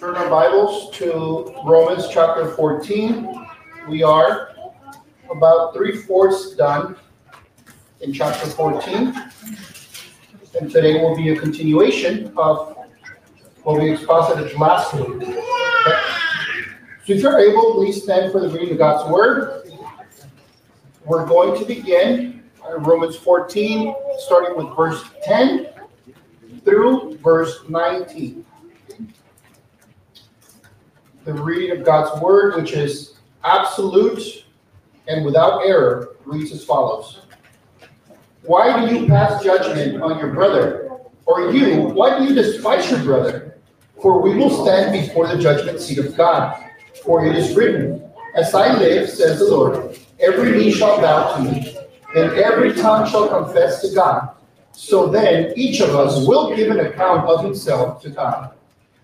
Turn our Bibles to Romans chapter 14. We are about 3/4 done in chapter 14. And today will be a continuation of what we exposited last week. Okay. So if you're able, please stand for the reading of God's Word. We're going to begin Romans 14, starting with verse 10 through verse 19. The reading of God's Word, which is absolute and without error, reads as follows. Why do you pass judgment on your brother? Or you, why do you despise your brother? For we will stand before the judgment seat of God. For it is written, as I live, says the Lord, every knee shall bow to me, and every tongue shall confess to God. So then each of us will give an account of himself to God.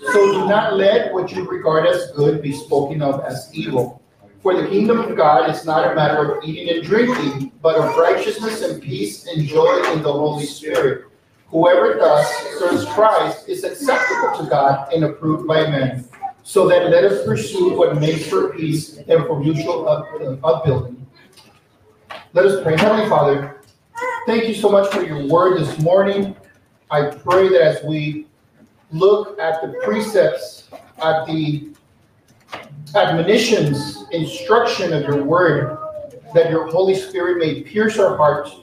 So do not let what you regard as good be spoken of as evil. For the kingdom of God is not a matter of eating and drinking, but of righteousness and peace and joy in the Holy Spirit. Whoever thus serves Christ is acceptable to God and approved by men. So then let us pursue what makes for peace and for mutual upbuilding. Let us pray. Heavenly Father, thank you so much for your word this morning. I pray that as we look at the precepts, at the admonitions, instruction of your word, that your Holy Spirit may pierce our hearts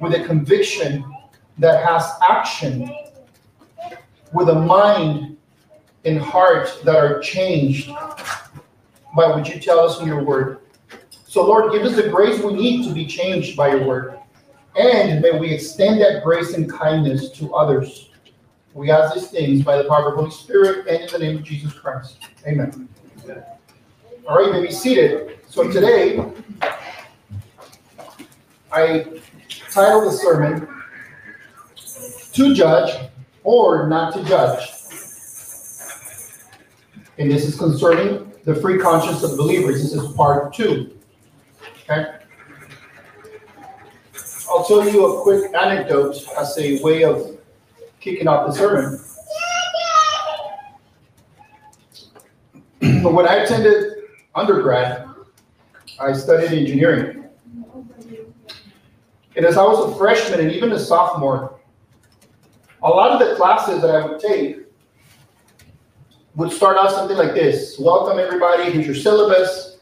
with a conviction that has action, with a mind and heart that are changed by what you tell us in your word. So Lord, give us the grace we need to be changed by your word, and may we extend that grace and kindness to others. We ask these things by the power of the Holy Spirit and in the name of Jesus Christ. Amen. All right, you may be seated. So today, I titled the sermon, To Judge or Not to Judge. And this is concerning the free conscience of believers. This is part 2. Okay? I'll tell you a quick anecdote as a way of kicking off the sermon. But when I attended undergrad, I studied engineering. And as I was a freshman and even a sophomore, a lot of the classes that I would take would start off something like this. Welcome, everybody. Here's your syllabus.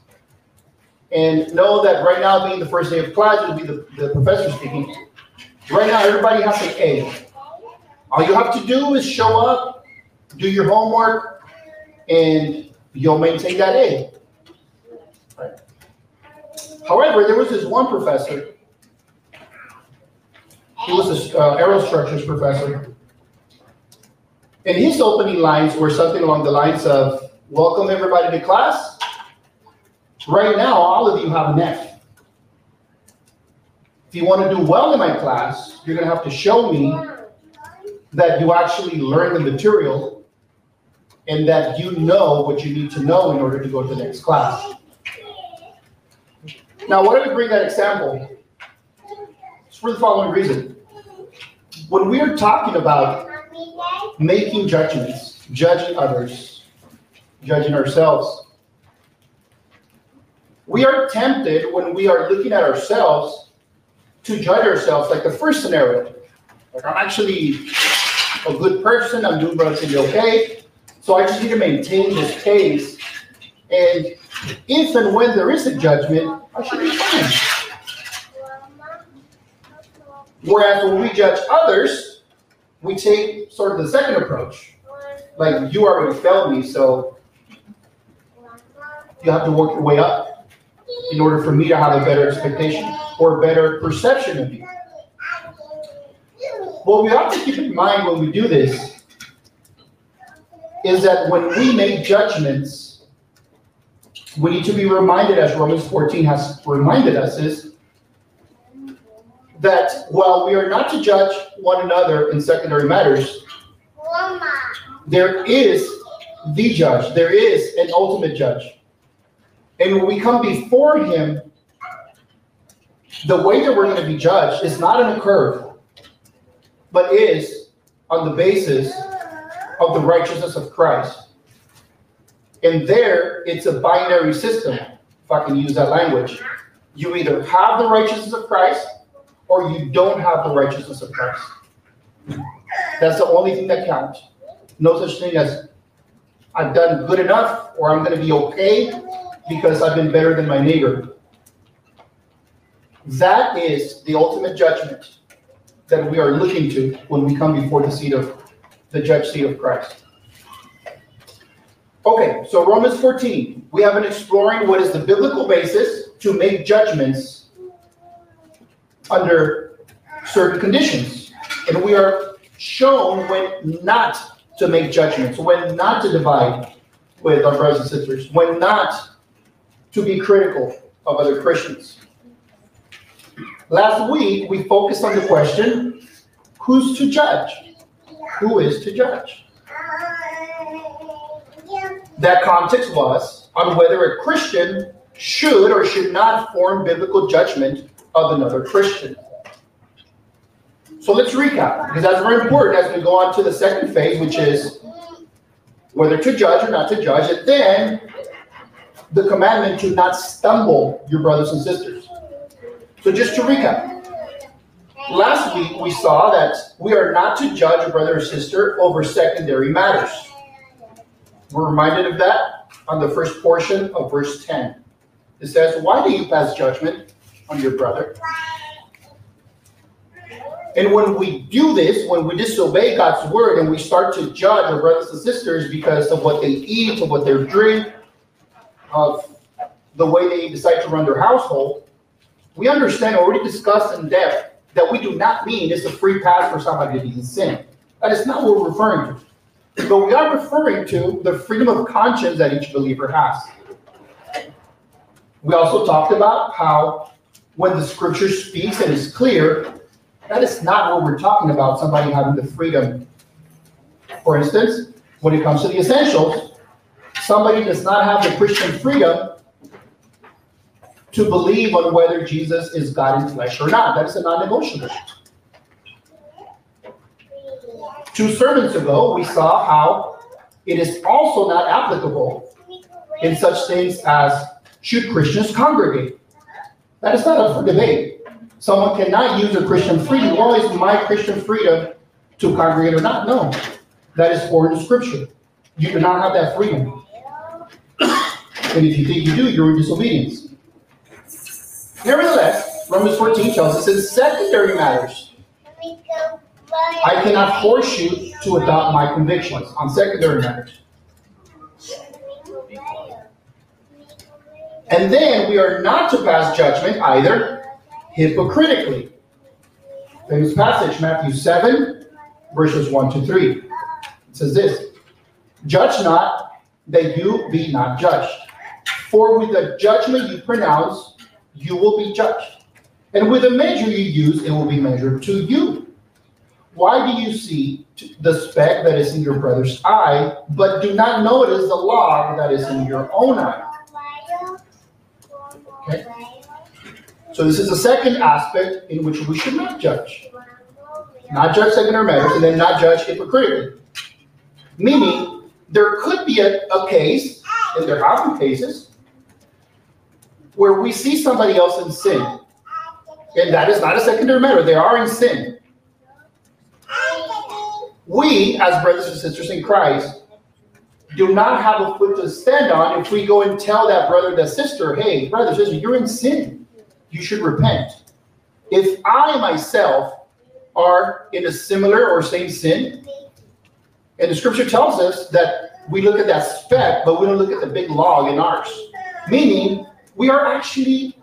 And know that right now, being the first day of class, it'll be the professor speaking. Right now, everybody has an A. All you have to do is show up, do your homework, and you'll maintain that A. Right. However, there was this one professor. He was an aerostructures professor. And his opening lines were something along the lines of, welcome everybody to class. Right now, all of you have an F. If you want to do well in my class, you're going to have to show me that you actually learn the material and that you know what you need to know in order to go to the next class. Now, why do we bring that example? It's for the following reason. When we are talking about making judgments, judging others, judging ourselves, we are tempted when we are looking at ourselves to judge ourselves like the first scenario. Like, I'm actually a good person, I'm doing relatively okay, so I just need to maintain this case, and if and when there is a judgment, I should be fine. Whereas when we judge others, we take sort of the second approach. Like, you already failed me, so you have to work your way up in order for me to have a better expectation or a better perception of you. What we have to keep in mind when we do this is that when we make judgments, we need to be reminded, as Romans 14 has reminded us, is that while we are not to judge one another in secondary matters, there is the judge, there is an ultimate judge. And when we come before him, the way that we're going to be judged is not on a curve, but is on the basis of the righteousness of Christ. And there, it's a binary system, if I can use that language. You either have the righteousness of Christ, or you don't have the righteousness of Christ. That's the only thing that counts. No such thing as, I've done good enough, or I'm going to be okay, because I've been better than my neighbor. That is the ultimate judgment that we are looking to when we come before the seat of the judge seat of Christ. Okay, so Romans 14, we have been exploring what is the biblical basis to make judgments under certain conditions. And we are shown when not to make judgments, when not to divide with our brothers and sisters, when not to be critical of other Christians. Last week, we focused on the question, who's to judge? Who is to judge? That context was on whether a Christian should or should not form biblical judgment of another Christian. So let's recap, because that's very important as we go on to the second phase, which is whether to judge or not to judge, and then the commandment to not stumble your brothers and sisters. So just to recap, last week we saw that we are not to judge a brother or sister over secondary matters. We're reminded of that on the first portion of verse 10. It says, why do you pass judgment on your brother? And when we do this, when we disobey God's word and we start to judge our brothers and sisters because of what they eat, of what they drink, of the way they decide to run their household, we understand, already discussed in depth, that we do not mean it's a free pass for somebody to be in sin. That is not what we're referring to. But we are referring to the freedom of conscience that each believer has. We also talked about how when the scripture speaks and is clear, that is not what we're talking about, somebody having the freedom. For instance, when it comes to the essentials, somebody does not have the Christian freedom to believe on whether Jesus is God in flesh or not. That is a non-negotiable. 2 sermons ago, we saw how it is also not applicable in such things as, should Christians congregate? That is not up for debate. Someone cannot use a Christian freedom. Well, is my Christian freedom to congregate or not? No. That is foreign to Scripture. You do not have that freedom. And if you think you do, you're in disobedience. Nevertheless, Romans 14 tells us in secondary matters, I cannot force you to adopt my convictions on secondary matters. And then we are not to pass judgment either hypocritically. Famous passage, Matthew 7, verses 1-3. It says this, judge not that you be not judged. For with the judgment you pronounce, you will be judged. And with the measure you use, it will be measured to you. Why do you see the speck that is in your brother's eye, but do not notice the log that is in your own eye? Okay. So this is the second aspect in which we should not judge. Not judge secondary matters, and then not judge hypocritically. Meaning, there could be a case, and there are often cases, where we see somebody else in sin. And that is not a secondary matter. They are in sin. We, as brothers and sisters in Christ, do not have a foot to stand on if we go and tell that brother, that sister, hey, brother, sister, you're in sin. You should repent. If I myself are in a similar or same sin, and the scripture tells us that we look at that speck, but we don't look at the big log in ours. Meaning, we are actually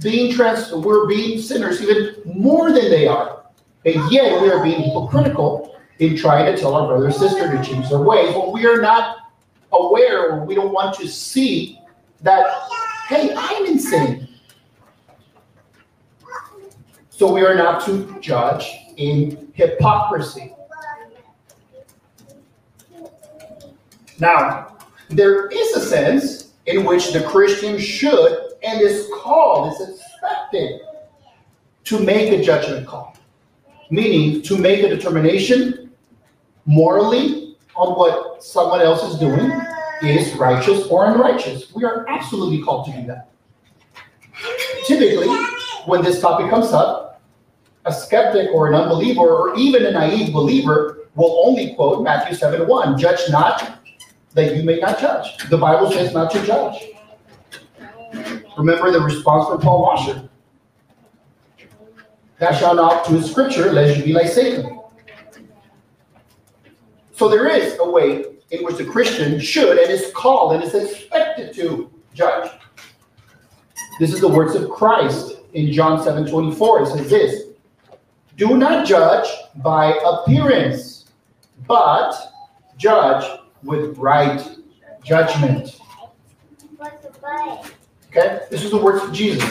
being transformed. We're being sinners even more than they are. And yet we are being hypocritical in trying to tell our brother or sister to change their ways. But we are not aware, or we don't want to see that, hey, I'm insane. So we are not to judge in hypocrisy. Now, there is a sense in which the Christian should and is called, is expected to make a judgment call, meaning to make a determination morally on what someone else is doing is righteous or unrighteous. We are absolutely called to do that. Typically, when this topic comes up, a skeptic or an unbeliever or even a naive believer will only quote Matthew 7:1, judge not, that you may not judge. The Bible says not to judge. Remember the response from Paul Washer. Thou shalt not twist scripture, lest you be like Satan. So there is a way in which the Christian should and is called and is expected to judge. This is the words of Christ in John 7:24. It says this, do not judge by appearance, but judge with right judgment. Okay? This is the words of Jesus.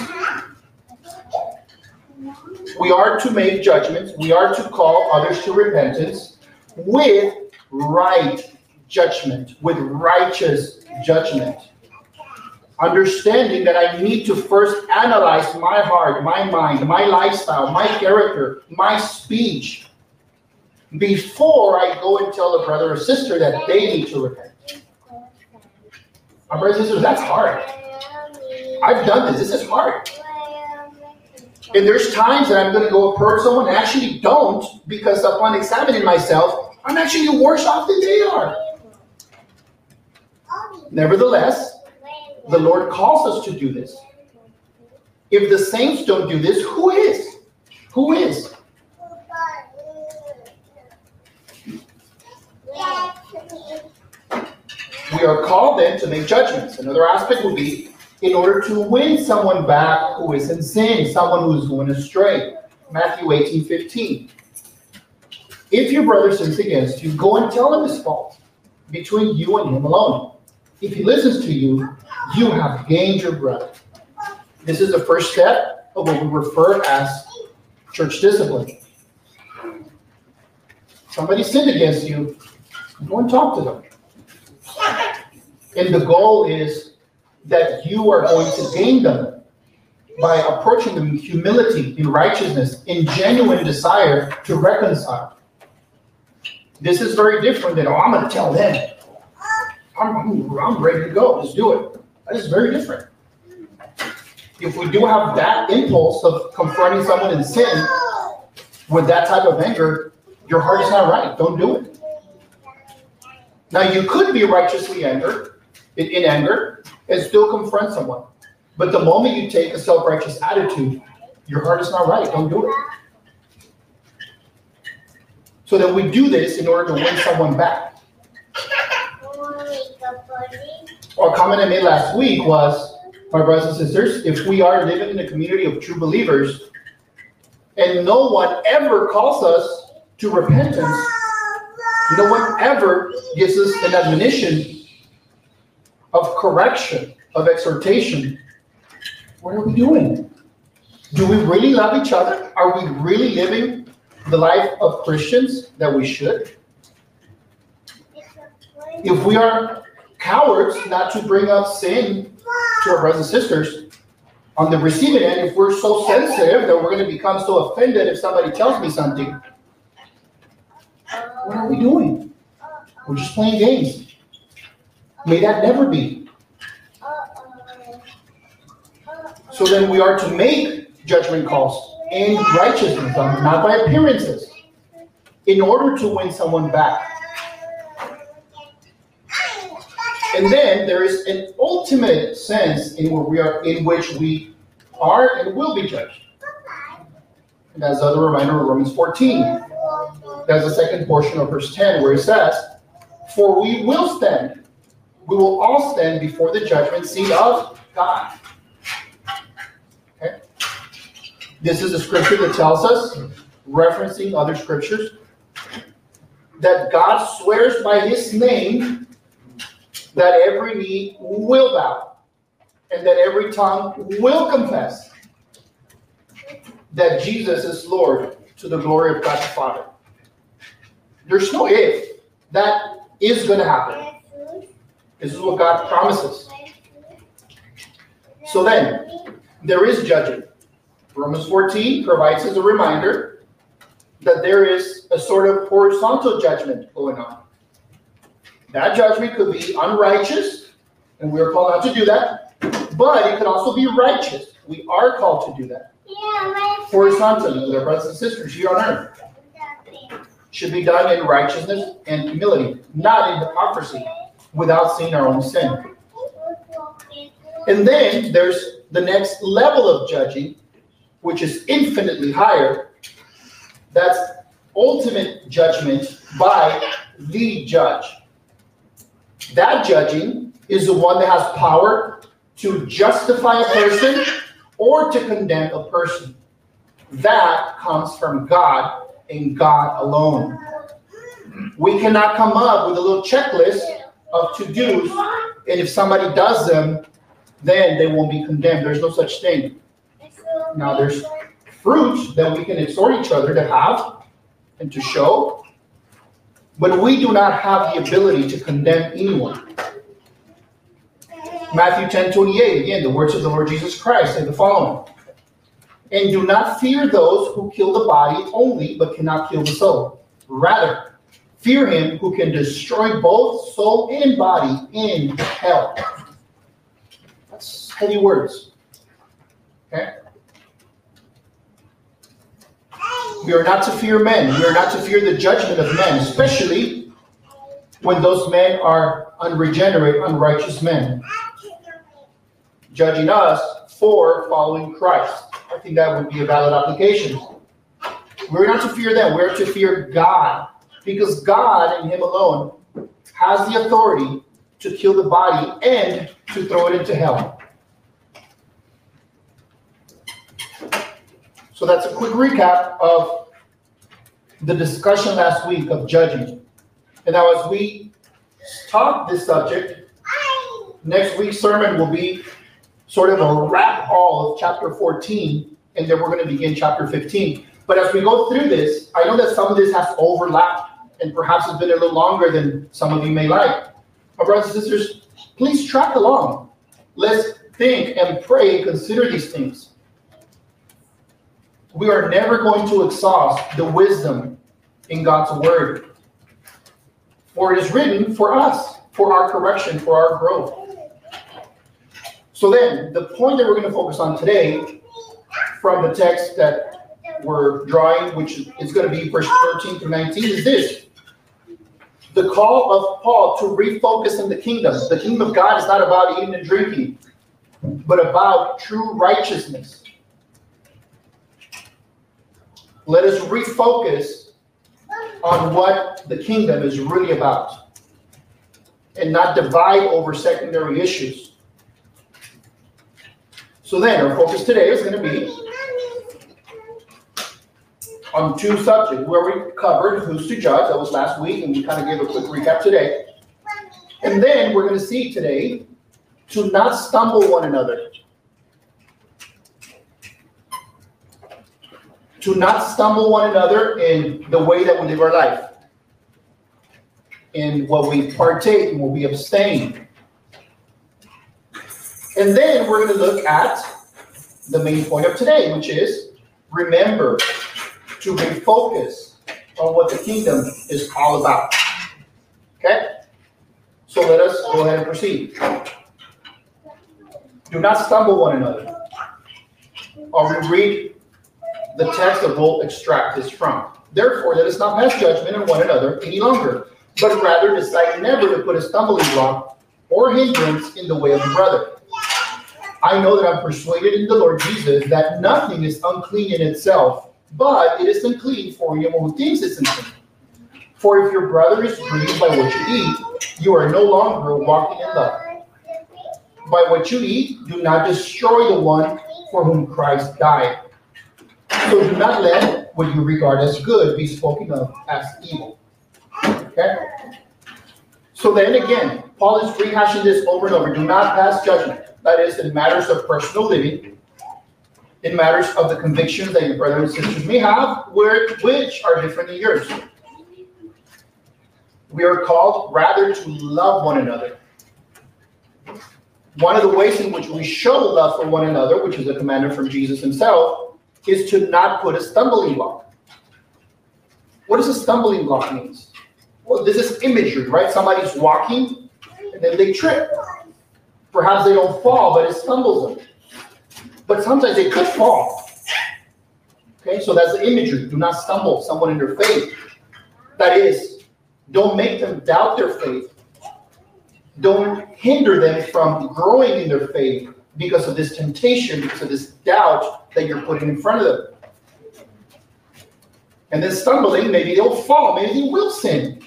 We are to make judgments. We are to call others to repentance with right judgment, with righteous judgment. Understanding that I need to first analyze my heart, my mind, my lifestyle, my character, my speech, before I go and tell a brother or sister that they need to repent. My brothers and sisters, that's hard. I've done this. This is hard. And there's times that I'm going to go approach someone and actually don't, because upon examining myself, I'm actually worse off than they are. Nevertheless, the Lord calls us to do this. If the saints don't do this, who is? Who is? We are called then to make judgments. Another aspect would be in order to win someone back who is in sin, someone who is going astray. Matthew 18:15. If your brother sins against you, go and tell him his fault, between you and him alone. If he listens to you, you have gained your brother. This is the first step of what we refer as church discipline. Somebody sinned against you, go and talk to them. And the goal is that you are going to gain them by approaching them in humility, in righteousness, in genuine desire to reconcile. This is very different than, oh, I'm going to tell them. I'm ready to go. Let's do it. That is very different. If we do have that impulse of confronting someone in sin with that type of anger, your heart is not right. Don't do it. Now, you could be righteously angered, in anger, and still confront someone. But the moment you take a self-righteous attitude, your heart is not right. Don't do it. So that we do this in order to win someone back. Our comment I made last week was, my brothers and sisters, if we are living in a community of true believers, and no one ever calls us to repentance, no one ever gives us an admonition of correction, of exhortation, what are we doing? Do we really love each other? Are we really living the life of Christians that we should? If we are cowards not to bring up sin to our brothers and sisters, on the receiving end, if we're so sensitive that we're going to become so offended if somebody tells me something, what are we doing? We're just playing games. May that never be. So then we are to make judgment calls in righteousness, not by appearances, in order to win someone back. And then there is an ultimate sense in which we are and will be judged. And that's another reminder of Romans 14. That's the second portion of verse 10 where it says, for we will stand. We will all stand before the judgment seat of God. Okay? This is a scripture that tells us, referencing other scriptures, that God swears by his name that every knee will bow and that every tongue will confess that Jesus is Lord to the glory of God the Father. There's no if. That is going to happen. This is what God promises. So then, there is judging. Romans 14 provides us a reminder that there is a sort of horizontal judgment going on. That judgment could be unrighteous, and we are called not to do that, but it could also be righteous. We are called to do that. Horizontally with our brothers and sisters here on earth. Should be done in righteousness and humility, not in hypocrisy, without seeing our own sin. And then there's the next level of judging, which is infinitely higher. That's ultimate judgment by the judge. That judging is the one that has power to justify a person or to condemn a person. That comes from God and God alone. We cannot come up with a little checklist of to-dos, and if somebody does them, then they won't be condemned. There's no such thing. Now, there's fruit that we can exhort each other to have and to show, but we do not have the ability to condemn anyone. Matthew 10:28, again, the words of the Lord Jesus Christ say the following: "And do not fear those who kill the body only, but cannot kill the soul. Rather, fear him who can destroy both soul and body in hell." That's heavy words. Okay? We are not to fear men. We are not to fear the judgment of men, especially when those men are unregenerate, unrighteous men, judging us for following Christ. I think that would be a valid application. We're not to fear them. We're to fear God, because God and him alone has the authority to kill the body and to throw it into hell. So that's a quick recap of the discussion last week of judging. And now as we talk this subject, next week's sermon will be sort of a wrap all of chapter 14, and then we're going to begin chapter 15. But as we go through this, I know that some of this has overlapped, and perhaps it's been a little longer than some of you may like. My brothers and sisters, please track along. Let's think and pray and consider these things. We are never going to exhaust the wisdom in God's word. For it is written for us, for our correction, for our growth. So then, the point that we're going to focus on today from the text that we're drawing, which is going to be verse 13 through 19, is this: the call of Paul to refocus on the kingdom. The kingdom of God is not about eating and drinking, but about true righteousness. Let us refocus on what the kingdom is really about and not divide over secondary issues. So then, our focus today is going to be on two subjects where we covered who's to judge. That was last week, and we kind of gave a quick recap today. And then we're going to see today to not stumble one another. To not stumble one another in the way that we live our life, in what we partake, in what we abstain. And then we're going to look at the main point of today, which is remember to refocus on what the kingdom is all about. Okay? So let us go ahead and proceed. Do not stumble one another. Or we read the text that we'll extract this from. Therefore, let us not pass judgment on one another any longer, but rather decide never to put a stumbling block or hindrance in the way of a brother. I know that I'm persuaded in the Lord Jesus that nothing is unclean in itself, but it is unclean for him who thinks it's unclean. For if your brother is grieved by what you eat, you are no longer walking in love. By what you eat, do not destroy the one for whom Christ died. So do not let what you regard as good be spoken of as evil. Okay? So then again, Paul is rehashing this over and over. Do not pass judgment. That is, in matters of personal living, in matters of the convictions that your brothers and sisters may have, which are different than yours. We are called rather to love one another. One of the ways in which we show love for one another, which is a commandment from Jesus himself, is to not put a stumbling block. What does a stumbling block mean? Well, this is imagery, right? Somebody's walking and then they trip. Perhaps they don't fall, but it stumbles them. But sometimes they could fall. Okay, so that's the imagery. Do not stumble someone in their faith. That is, don't make them doubt their faith. Don't hinder them from growing in their faith because of this temptation, because of this doubt that you're putting in front of them. And then stumbling, maybe they'll fall, maybe they will sin.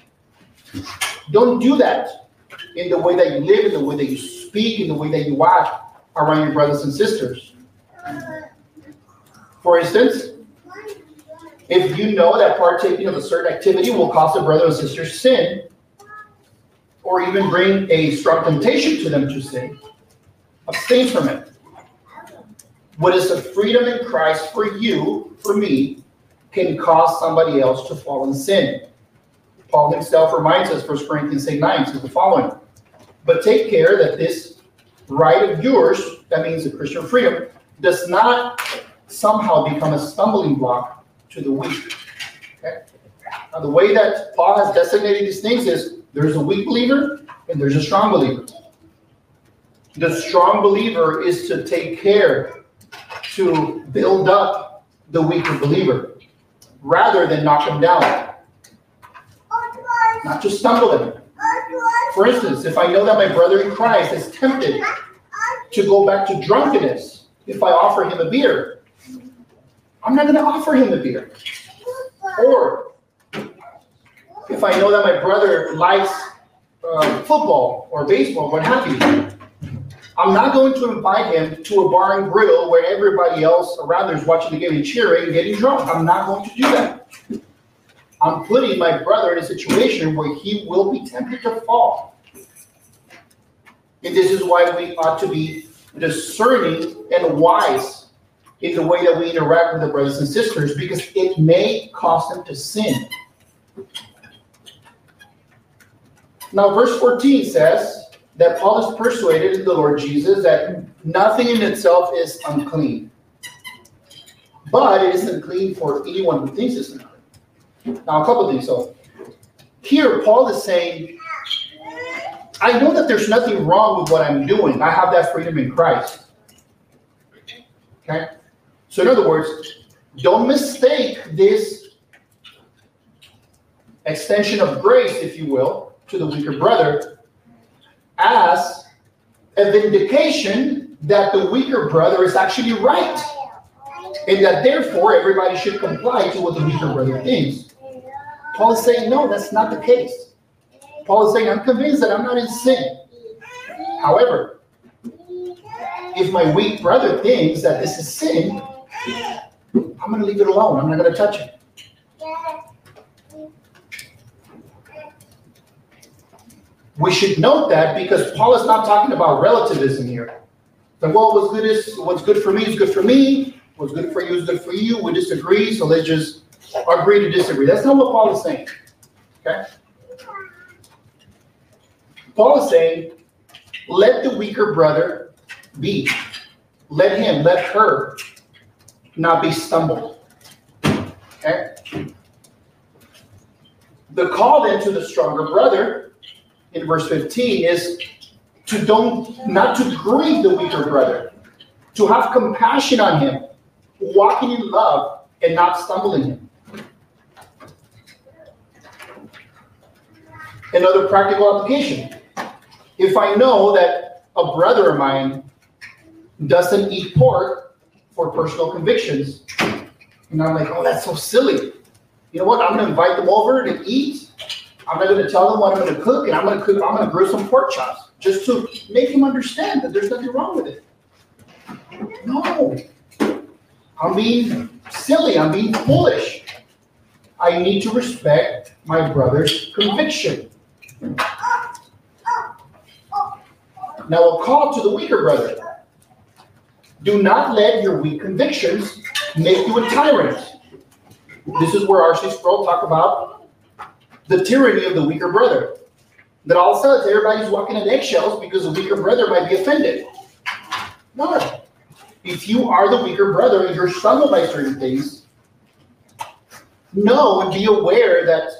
Don't do that in the way that you live, in the way that you speak, in the way that you act around your brothers and sisters. For instance, if you know that partaking of a certain activity will cause a brother or sister sin, or even bring a strong temptation to them to sin, abstain from it. What is the freedom in Christ for you, for me, can cause somebody else to fall in sin. Paul himself reminds us, 1 Corinthians 8:9 says the following: but take care that this right of yours, that means the Christian freedom, does not somehow become a stumbling block to the weak. Okay? Now, the way that Paul has designated these things is there's a weak believer and there's a strong believer. The strong believer is to take care to build up the weaker believer rather than knock him down, not to stumble him. For instance, if I know that my brother in Christ is tempted to go back to drunkenness, if I offer him a beer, I'm not going to offer him a beer. Or if I know that my brother likes football or baseball, what have you, I'm not going to invite him to a bar and grill where everybody else around there is watching the game and cheering and getting drunk. I'm not going to do that. I'm putting my brother in a situation where he will be tempted to fall. And this is why we ought to be discerning and wise in the way that we interact with the brothers and sisters, because it may cause them to sin. Now, verse 14 says that Paul is persuaded in the Lord Jesus that nothing in itself is unclean, but it is unclean for anyone who thinks it's unclean. Now, a couple of things. So here, Paul is saying, I know that there's nothing wrong with what I'm doing. I have that freedom in Christ. Okay? So in other words, don't mistake this extension of grace, if you will, to the weaker brother as a vindication that the weaker brother is actually right and that therefore everybody should comply to what the weaker brother thinks. Paul is saying, no, that's not the case. Paul is saying, I'm convinced that I'm not in sin. However, if my weak brother thinks that this is sin, I'm going to leave it alone. I'm not going to touch it. We should note that because Paul is not talking about relativism here. That what's good for me is good for me. What's good for you is good for you. We disagree, so let's just agree to disagree. That's not what Paul is saying. Okay? Paul is saying, let the weaker brother be. Let him, let her not be stumbled. Okay? The call then to the stronger brother in verse 15 is to not to grieve the weaker brother, to have compassion on him, walking in love and not stumbling him. Another practical application. If I know that a brother of mine doesn't eat pork for personal convictions, and I'm like, oh, that's so silly. You know what? I'm going to invite them over to eat. I'm not going to tell them what I'm going to cook, and I'm going to grill some pork chops just to make him understand that there's nothing wrong with it. No. I'm being silly. I'm being foolish. I need to respect my brother's conviction. Now a call to the weaker brethren. Do not let your weak convictions make you a tyrant. This is where R.C. Sproul talked about the tyranny of the weaker brother. That all of a sudden everybody's walking in eggshells because the weaker brother might be offended. No. If you are the weaker brother and you're stumbled by certain things, know and be aware that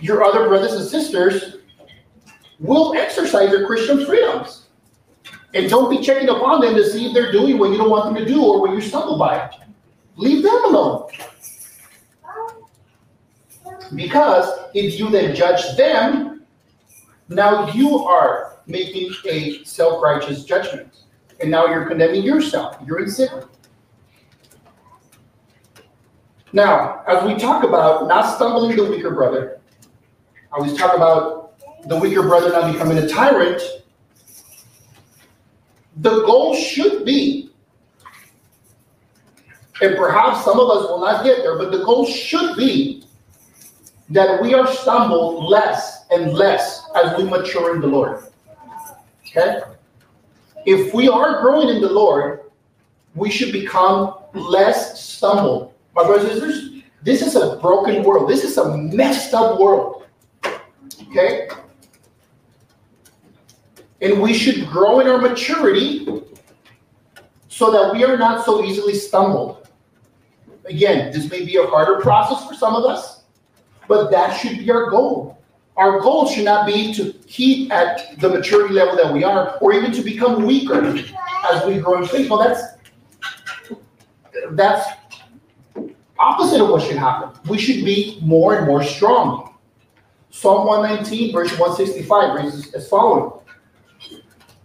your other brothers and sisters will exercise their Christian freedoms. And don't be checking upon them to see if they're doing what you don't want them to do or what you stumble by. Leave them alone. Because if you then judge them, now you are making a self-righteous judgment. And now you're condemning yourself. You're in sin. Now, as we talk about not stumbling the weaker brother, I always talk about the weaker brother not becoming a tyrant. The goal should be, and perhaps some of us will not get there, but the goal should be that we are stumbled less and less as we mature in the Lord. Okay? If we are growing in the Lord, we should become less stumbled. My brothers and sisters, this is a broken world. This is a messed up world. Okay? And we should grow in our maturity so that we are not so easily stumbled. Again, this may be a harder process for some of us, but that should be our goal. Our goal should not be to keep at the maturity level that we are, or even to become weaker as we grow in faith. Well, that's opposite of what should happen. We should be more and more strong. Psalm 119, verse 165 reads as follows.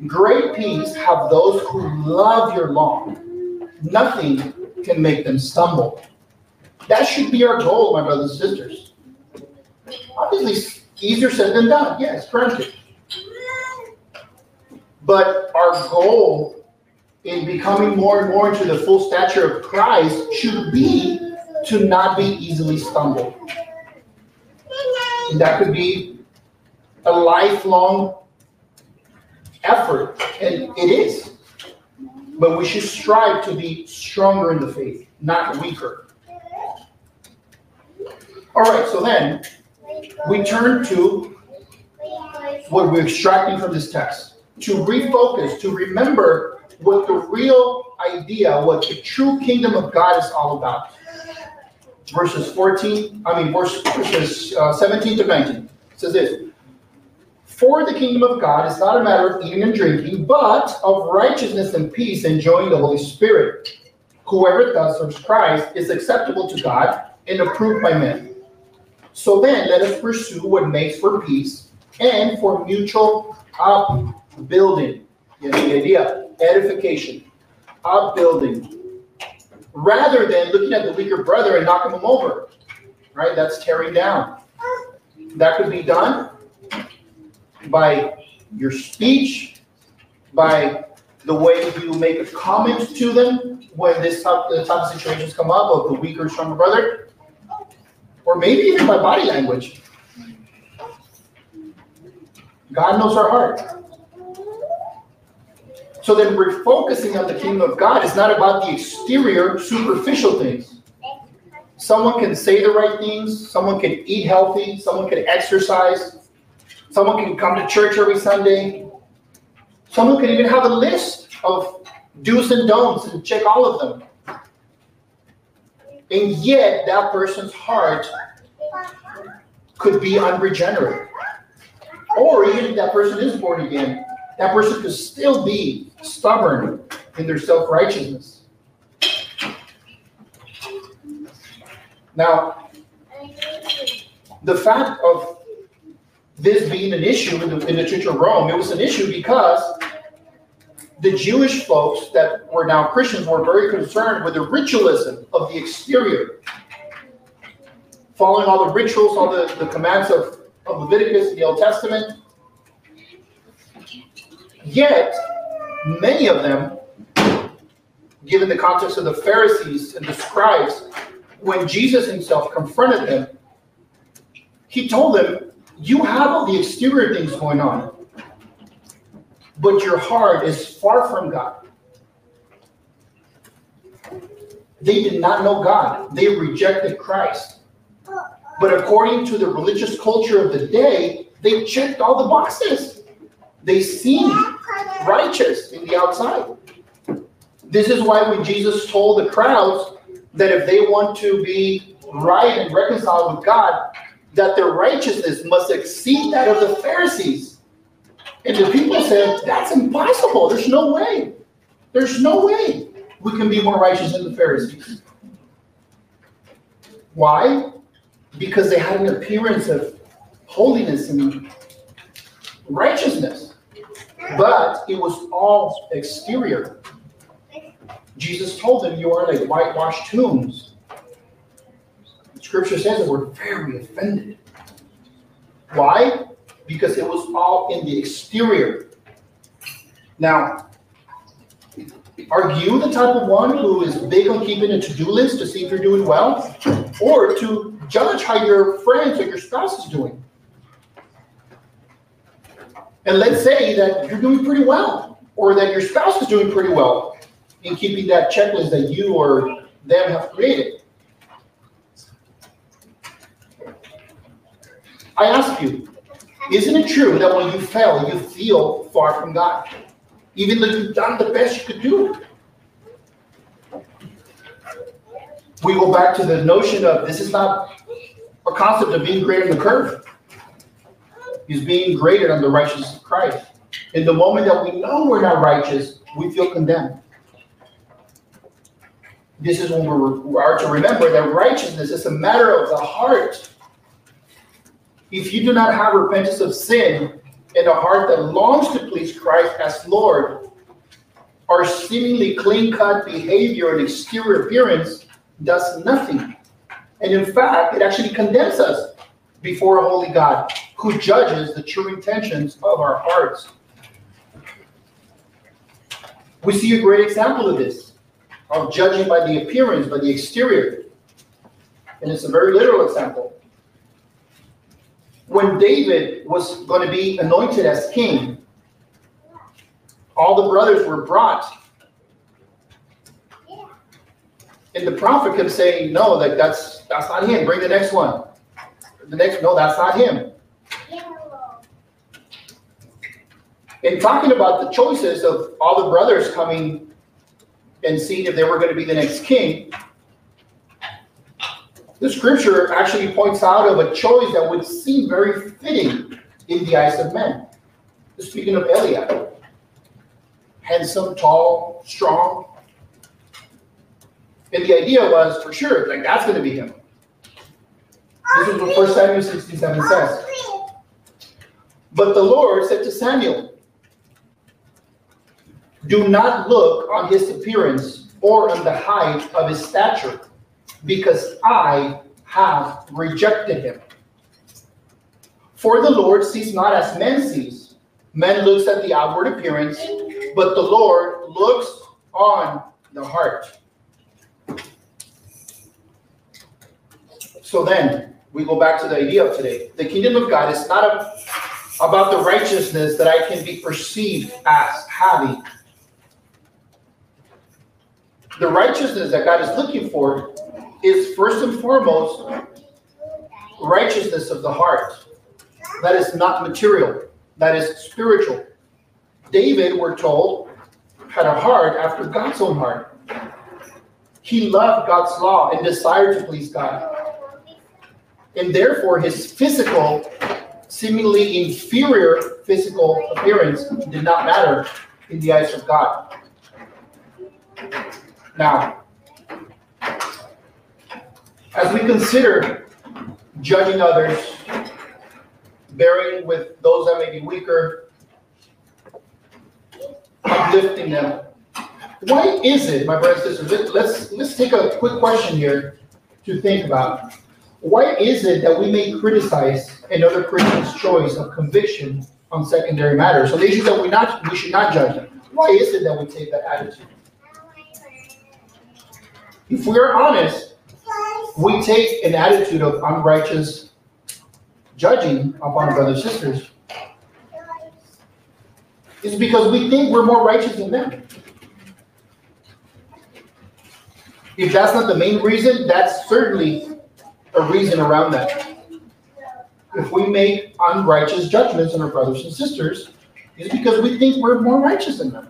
Great peace have those who love your law. Nothing can make them stumble. That should be our goal, my brothers and sisters. Obviously, easier said than done. Yes, granted. But our goal in becoming more and more into the full stature of Christ should be to not be easily stumbled. And that could be a lifelong effort, and it is, but we should strive to be stronger in the faith, not weaker. All right, so then we turn to what we're extracting from this text, to refocus, to remember what the real idea, what the true kingdom of God is all about. Verses 17 to 19 says this. For the kingdom of God is not a matter of eating and drinking, but of righteousness and peace, enjoying the Holy Spirit. Whoever thus serves Christ is acceptable to God and approved by men. So then, let us pursue what makes for peace and for mutual upbuilding. You know, the idea, edification, upbuilding. Rather than looking at the weaker brother and knocking him over, right? That's tearing down. That could be done by your speech, by the way you make a comment to them when the type of situations come up of the weaker, stronger brother, or maybe even by body language. God knows our heart. So then refocusing on the kingdom of God is not about the exterior, superficial things. Someone can say the right things, someone can eat healthy, someone can exercise, someone can come to church every Sunday. Someone can even have a list of do's and don'ts and check all of them. And yet, that person's heart could be unregenerate. Or even if that person is born again, that person could still be stubborn in their self-righteousness. Now, the fact of this being an issue in the Church of Rome, it was an issue because the Jewish folks that were now Christians were very concerned with the ritualism of the exterior, following all the rituals, all the commands of Leviticus in the Old Testament. Yet, many of them, given the context of the Pharisees and the scribes, when Jesus himself confronted them, he told them, you have all the exterior things going on, but your heart is far from God. They did not know God. They rejected Christ. But according to the religious culture of the day, they checked all the boxes. They seemed righteous in the outside. This is why when Jesus told the crowds that if they want to be right and reconciled with God, that their righteousness must exceed that of the Pharisees. And the people said, that's impossible. There's no way. There's no way we can be more righteous than the Pharisees. Why? Because they had an appearance of holiness and righteousness. But it was all exterior. Jesus told them, you are like whitewashed tombs. Scripture says that we're very offended. Why? Because it was all in the exterior. Now, are you the type of one who is big on keeping a to-do list to see if you're doing well? Or to judge how your friends or your spouse is doing? And let's say that you're doing pretty well, or that your spouse is doing pretty well in keeping that checklist that you or them have created. I ask you, isn't it true that when you fail, you feel far from God, even though you've done the best you could do? We go back to the notion of this is not a concept of being greater than the curve. He's being greater than the righteousness of Christ. In the moment that we know we're not righteous, we feel condemned. This is when we are to remember that righteousness is a matter of the heart. If you do not have repentance of sin and a heart that longs to please Christ as Lord, our seemingly clean-cut behavior and exterior appearance does nothing. And in fact, it actually condemns us before a holy God who judges the true intentions of our hearts. We see a great example of this, of judging by the appearance, by the exterior. And it's a very literal example. When David was going to be anointed as king, all the brothers were brought. And the prophet kept saying, no, that's not him. Bring the next one. The next, no, that's not him. And talking about the choices of all the brothers coming and seeing if they were going to be the next king, the scripture actually points out of a choice that would seem very fitting in the eyes of men. Speaking of Eliab, handsome, tall, strong. And the idea was, for sure, like that's going to be him. This is what 1 Samuel 16:7 says. But the Lord said to Samuel, do not look on his appearance or on the height of his stature, because I have rejected him. For the Lord sees not as man sees. Man looks at the outward appearance, but the Lord looks on the heart. So then, we go back to the idea of today. The kingdom of God is not about the righteousness that I can be perceived as having. The righteousness that God is looking for is first and foremost righteousness of the heart. That is not material. That is spiritual. David, we're told, had a heart after God's own heart. He loved God's law and desired to please God. And therefore, his physical, seemingly inferior physical appearance did not matter in the eyes of God. Now, as we consider judging others, bearing with those that may be weaker, uplifting them, why is it, my brothers and sisters, let's take a quick question here to think about. Why is it that we may criticize another Christian's choice of conviction on secondary matters, on issues that we should not judge them? Why is it that we take that attitude? If we are honest, we take an attitude of unrighteous judging upon brothers and sisters. is because we think we're more righteous than them. If that's not the main reason, that's certainly a reason around that. If we make unrighteous judgments on our brothers and sisters, it's because we think we're more righteous than them.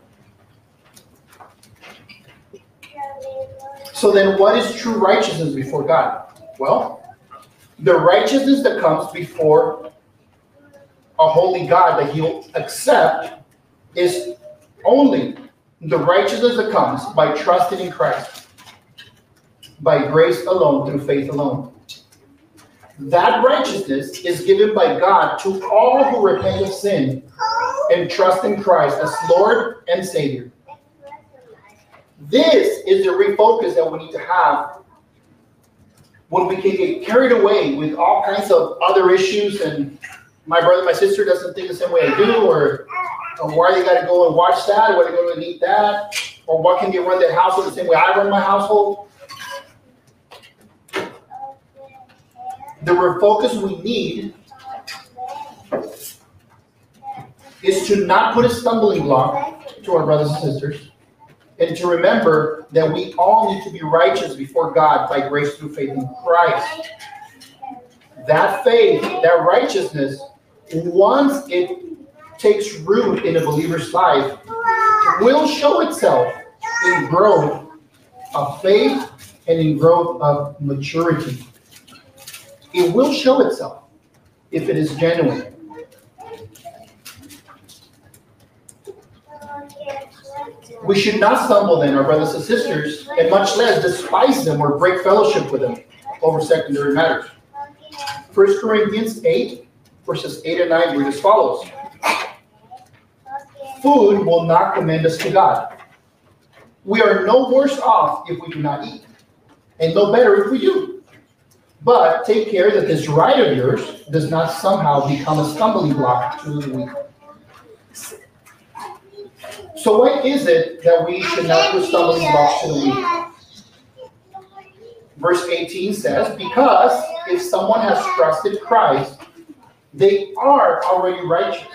So then what is true righteousness before God? Well, the righteousness that comes before a holy God that he'll accept is only the righteousness that comes by trusting in Christ, by grace alone, through faith alone. That righteousness is given by God to all who repent of sin and trust in Christ as Lord and Savior. This is the refocus that we need to have when we can get carried away with all kinds of other issues and my brother, my sister doesn't think the same way I do, or why they got to go and watch that, or why they go and eat that, or why can they run their household the same way I run my household. The refocus we need is to not put a stumbling block to our brothers and sisters, and to remember that we all need to be righteous before God by grace through faith in Christ. That faith, that righteousness, once it takes root in a believer's life, will show itself in growth of faith and in growth of maturity. It will show itself if it is genuine. We should not stumble then, our brothers and sisters, and much less despise them or break fellowship with them over secondary matters. 1 Corinthians 8, verses 8 and 9 read as follows. Food will not commend us to God. We are no worse off if we do not eat, and no better if we do. But take care that this right of yours does not somehow become a stumbling block to the weak. So what is it that we should not put stumbling blocks to the weak? Verse 18 says, because if someone has trusted Christ, they are already righteous.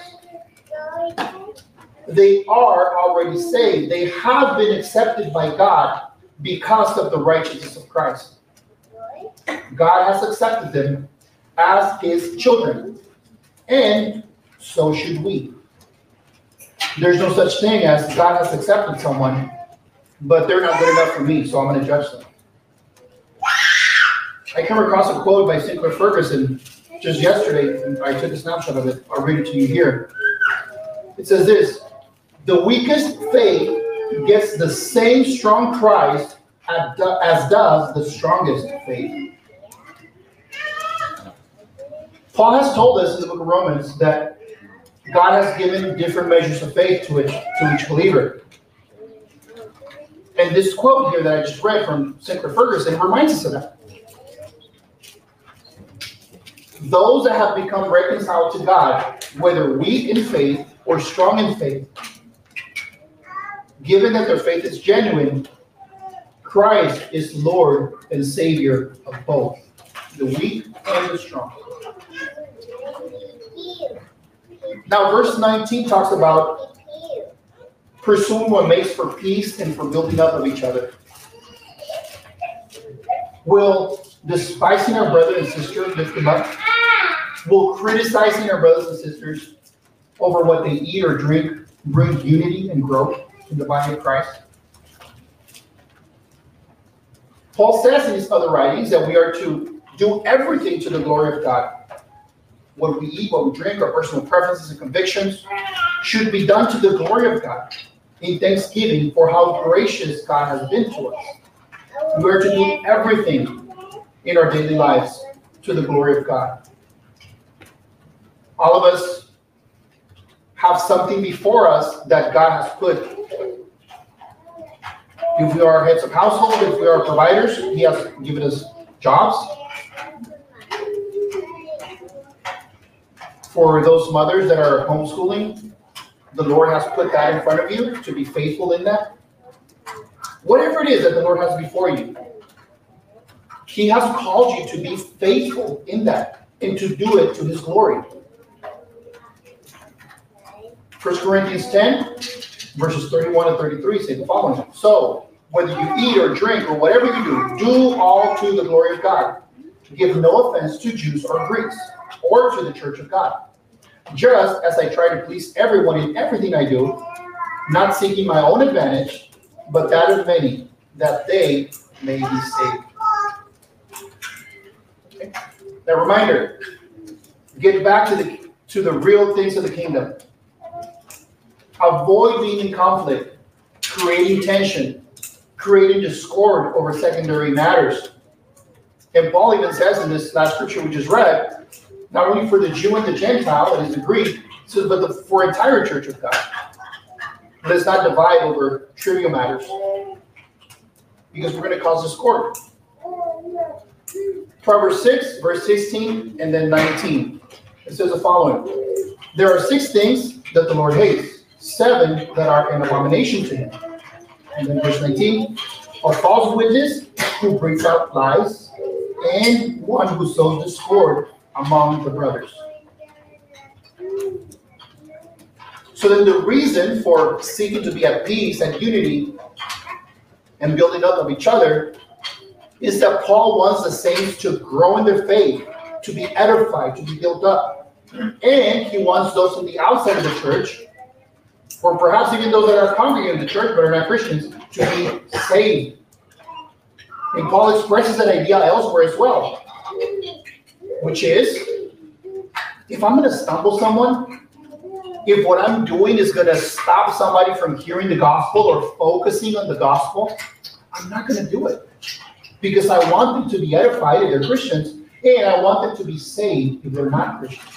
They are already saved. They have been accepted by God because of the righteousness of Christ. God has accepted them as his children, and so should we. There's no such thing as God has accepted someone, but they're not good enough for me, so I'm going to judge them. I came across a quote by Sinclair Ferguson just yesterday, and I took a snapshot of it. I'll read it to you here. It says this, the weakest faith gets the same strong Christ as does the strongest faith. Paul has told us in the book of Romans that God has given different measures of faith to each believer. And this quote here that I just read from Sinclair Ferguson reminds us of that. Those that have become reconciled to God, whether weak in faith or strong in faith, given that their faith is genuine, Christ is Lord and Savior of both, the weak and the strong. Now, verse 19 talks about pursuing what makes for peace and for building up of each other. Will despising our brother and sister lift them up? Will criticizing our brothers and sisters over what they eat or drink bring unity and growth in the body of Christ? Paul says in his other writings that we are to do everything to the glory of God. What we eat, what we drink, our personal preferences and convictions should be done to the glory of God in thanksgiving for how gracious God has been to us. We are to do everything in our daily lives to the glory of God. All of us have something before us that God has put. If we are heads of household, if we are providers, he has given us jobs. For those mothers that are homeschooling, the Lord has put that in front of you to be faithful in that. Whatever it is that the Lord has before you, he has called you to be faithful in that and to do it to his glory. 1 Corinthians 10, verses 31 and 33 say the following. So, whether you eat or drink or whatever you do, do all to the glory of God. Give no offense to Jews or Greeks or to the church of God. Just as I try to please everyone in everything I do, not seeking my own advantage, but that of many, that they may be saved. Okay. That reminder, get back to the real things of the kingdom. Avoid being in conflict, creating tension, creating discord over secondary matters. And Paul even says in this last scripture we just read, not only for the Jew and the Gentile, that is the Greek, says, but for entire church of God. Let's not divide over trivial matters, because we're going to cause discord. Proverbs 6, verse 16 and then 19. It says the following. There are 6 things that the Lord hates, 7 that are an abomination to him. And then verse 19, a false witness who brings out lies, and one who sows discord among the brothers. So then the reason for seeking to be at peace and unity and building up of each other is that Paul wants the saints to grow in their faith, to be edified, to be built up. And he wants those on the outside of the church, or perhaps even those that are congregating in the church but are not Christians, to be saved. And Paul expresses that idea elsewhere as well, which is, if I'm going to stumble someone, if what I'm doing is going to stop somebody from hearing the gospel or focusing on the gospel, I'm not going to do it. Because I want them to be edified if they're Christians, and I want them to be saved if they're not Christians.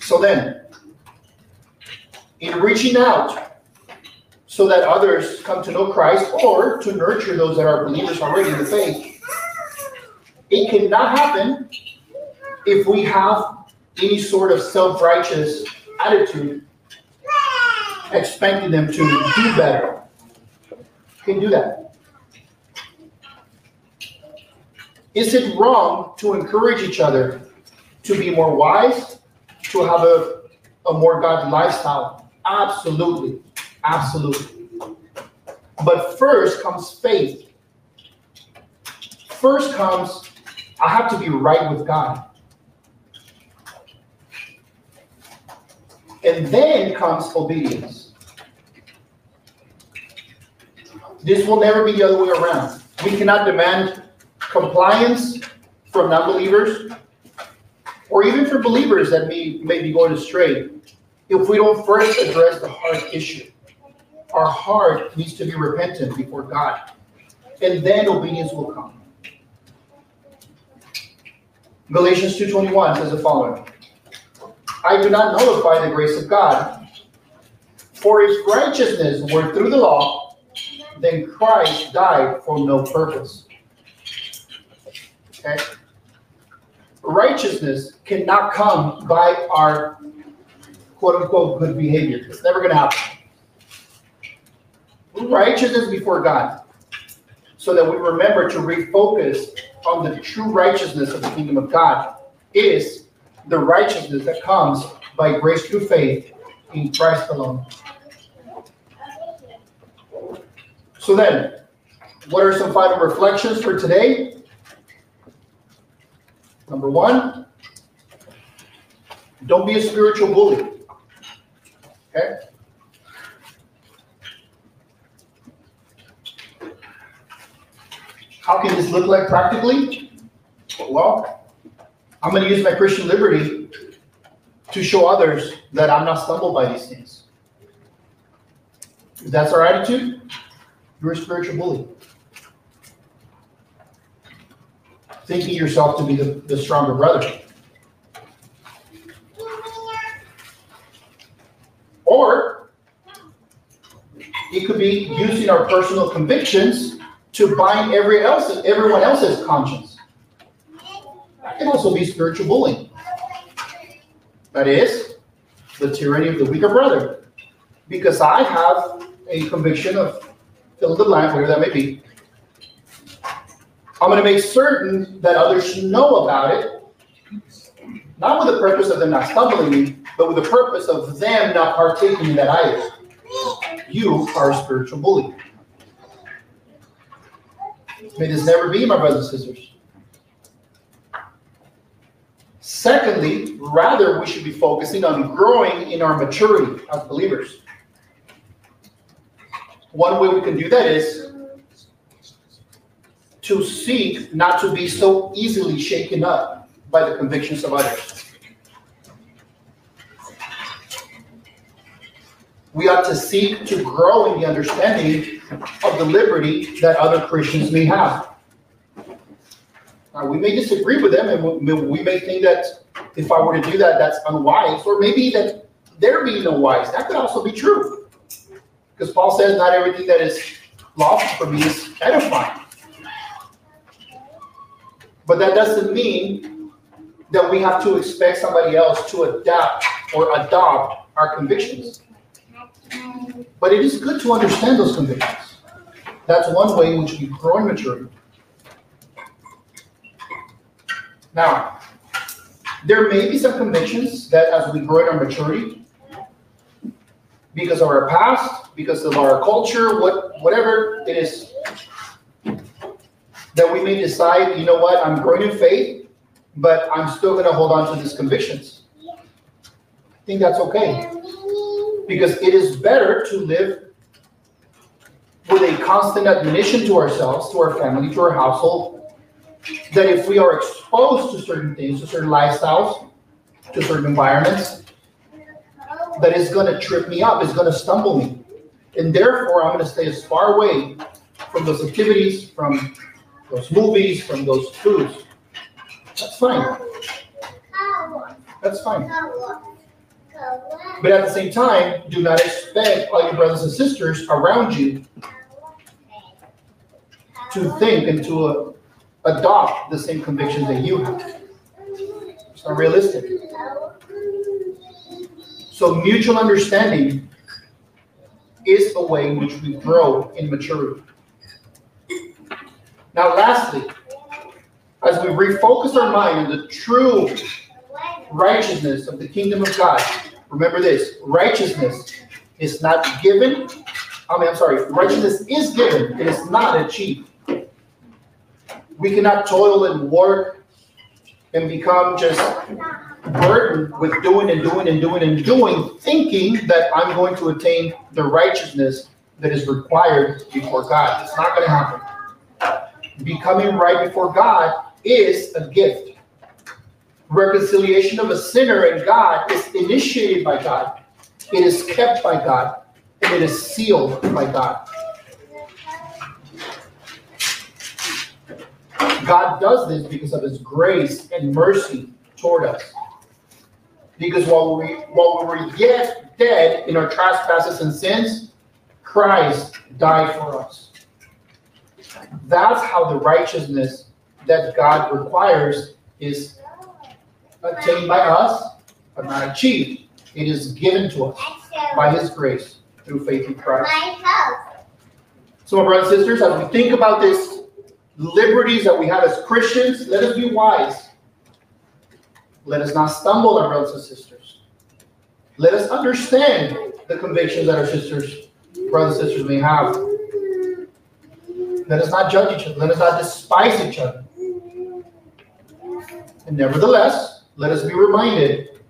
So then, in reaching out, so that others come to know Christ or to nurture those that are believers already in the faith. It cannot happen if we have any sort of self-righteous attitude, expecting them to do better. Can do that. Is it wrong to encourage each other to be more wise, to have a more godly lifestyle? Absolutely. Absolutely. But first comes faith. First comes, I have to be right with God. And then comes obedience. This will never be the other way around. We cannot demand compliance from non-believers or even from believers that may be going astray if we don't first address the heart issue. Our heart needs to be repentant before God, and then obedience will come. Galatians 2:21 says the following. I do not nullify the grace of God, for if righteousness were through the law, then Christ died for no purpose. Okay? Righteousness cannot come by our quote-unquote good behavior. It's never going to happen. Righteousness before God, so that we remember to refocus on the true righteousness of the kingdom of God, is the righteousness that comes by grace through faith in Christ alone. So then, what are some final reflections for today? Number 1, don't be a spiritual bully. Okay? How can this look like practically? Well, I'm going to use my Christian liberty to show others that I'm not stumbled by these things. If that's our attitude, you're a spiritual bully. Thinking yourself to be the stronger brother. Or it could be using our personal convictions to bind everyone else's conscience. That can also be spiritual bullying. That is the tyranny of the weaker brother. Because I have a conviction of fill in the blank, whatever that may be. I'm going to make certain that others know about it, Not with the purpose of them not stumbling, but with the purpose of them not partaking in that idol. You are a spiritual bully. May this never be, my brothers and sisters. Secondly, rather we should be focusing on growing in our maturity as believers. One way we can do that is to seek not to be so easily shaken up by the convictions of others. We ought to seek to grow in the understanding of the liberty that other Christians may have. Now, we may disagree with them, and we may think that if I were to do that, that's unwise, or maybe that they're being unwise. That could also be true, because Paul says not everything that is lawful for me is edifying. But that doesn't mean that we have to expect somebody else to adapt or adopt our convictions. But it is good to understand those convictions. That's one way in which we grow in maturity. Now, there may be some convictions that as we grow in our maturity, because of our past, because of our culture, whatever it is, that we may decide, you know what, I'm growing in faith, but I'm still going to hold on to these convictions. I think that's okay. Because it is better to live with a constant admonition to ourselves, to our family, to our household, that if we are exposed to certain things, to certain lifestyles, to certain environments, that it's going to trip me up, it's going to stumble me. And therefore, I'm going to stay as far away from those activities, from those movies, from those foods. That's fine. That's fine. But at the same time, do not expect all your brothers and sisters around you to think and to adopt the same convictions that you have. It's not realistic. So mutual understanding is a way in which we grow in maturity. Now lastly, as we refocus our mind on the true righteousness of the kingdom of God, remember this, righteousness is given, it is not achieved. We cannot toil and work and become just burdened with doing, thinking that I'm going to attain the righteousness that is required before God. It's not going to happen. Becoming right before God is a gift. Reconciliation of a sinner and God is initiated by God. It is kept by God. And it is sealed by God. God does this because of his grace and mercy toward us. Because while we were yet dead in our trespasses and sins, Christ died for us. That's how the righteousness that God requires is attained by us, but not achieved. It is given to us by his grace through faith in Christ. So, my brothers and sisters, as we think about these liberties that we have as Christians, let us be wise. Let us not stumble, our brothers and sisters. Let us understand the convictions that our brothers and sisters may have. Let us not judge each other. Let us not despise each other. And nevertheless, let us be reminded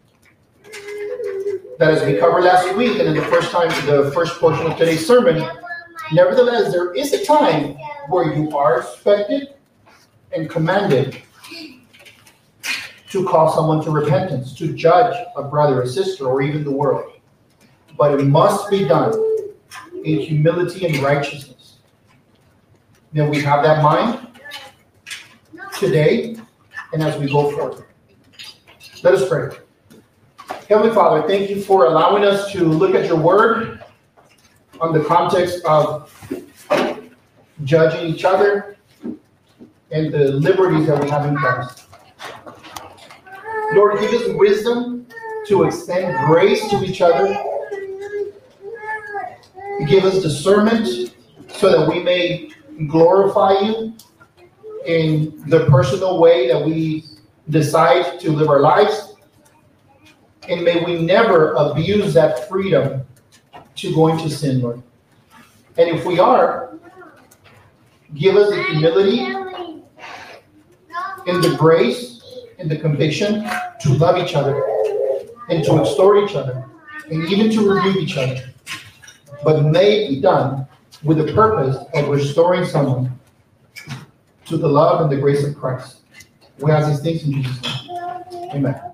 that as we covered last week and in the first portion of today's sermon, nevertheless, there is a time where you are expected and commanded to call someone to repentance, to judge a brother, a sister, or even the world. But it must be done in humility and righteousness. Now we have that mind today and as we go forward. Let us pray. Heavenly Father, thank you for allowing us to look at your word on the context of judging each other and the liberties that we have in Christ. Lord, give us wisdom to extend grace to each other. Give us discernment so that we may glorify you in the personal way that we decide to live our lives, And may we never abuse that freedom to go into sin, Lord. And if we are, give us the humility and the grace and the conviction to love each other and to extol each other and even to rebuke each other. But may it be done with the purpose of restoring someone to the love and the grace of Christ. We ask these things in Jesus' name. Amen.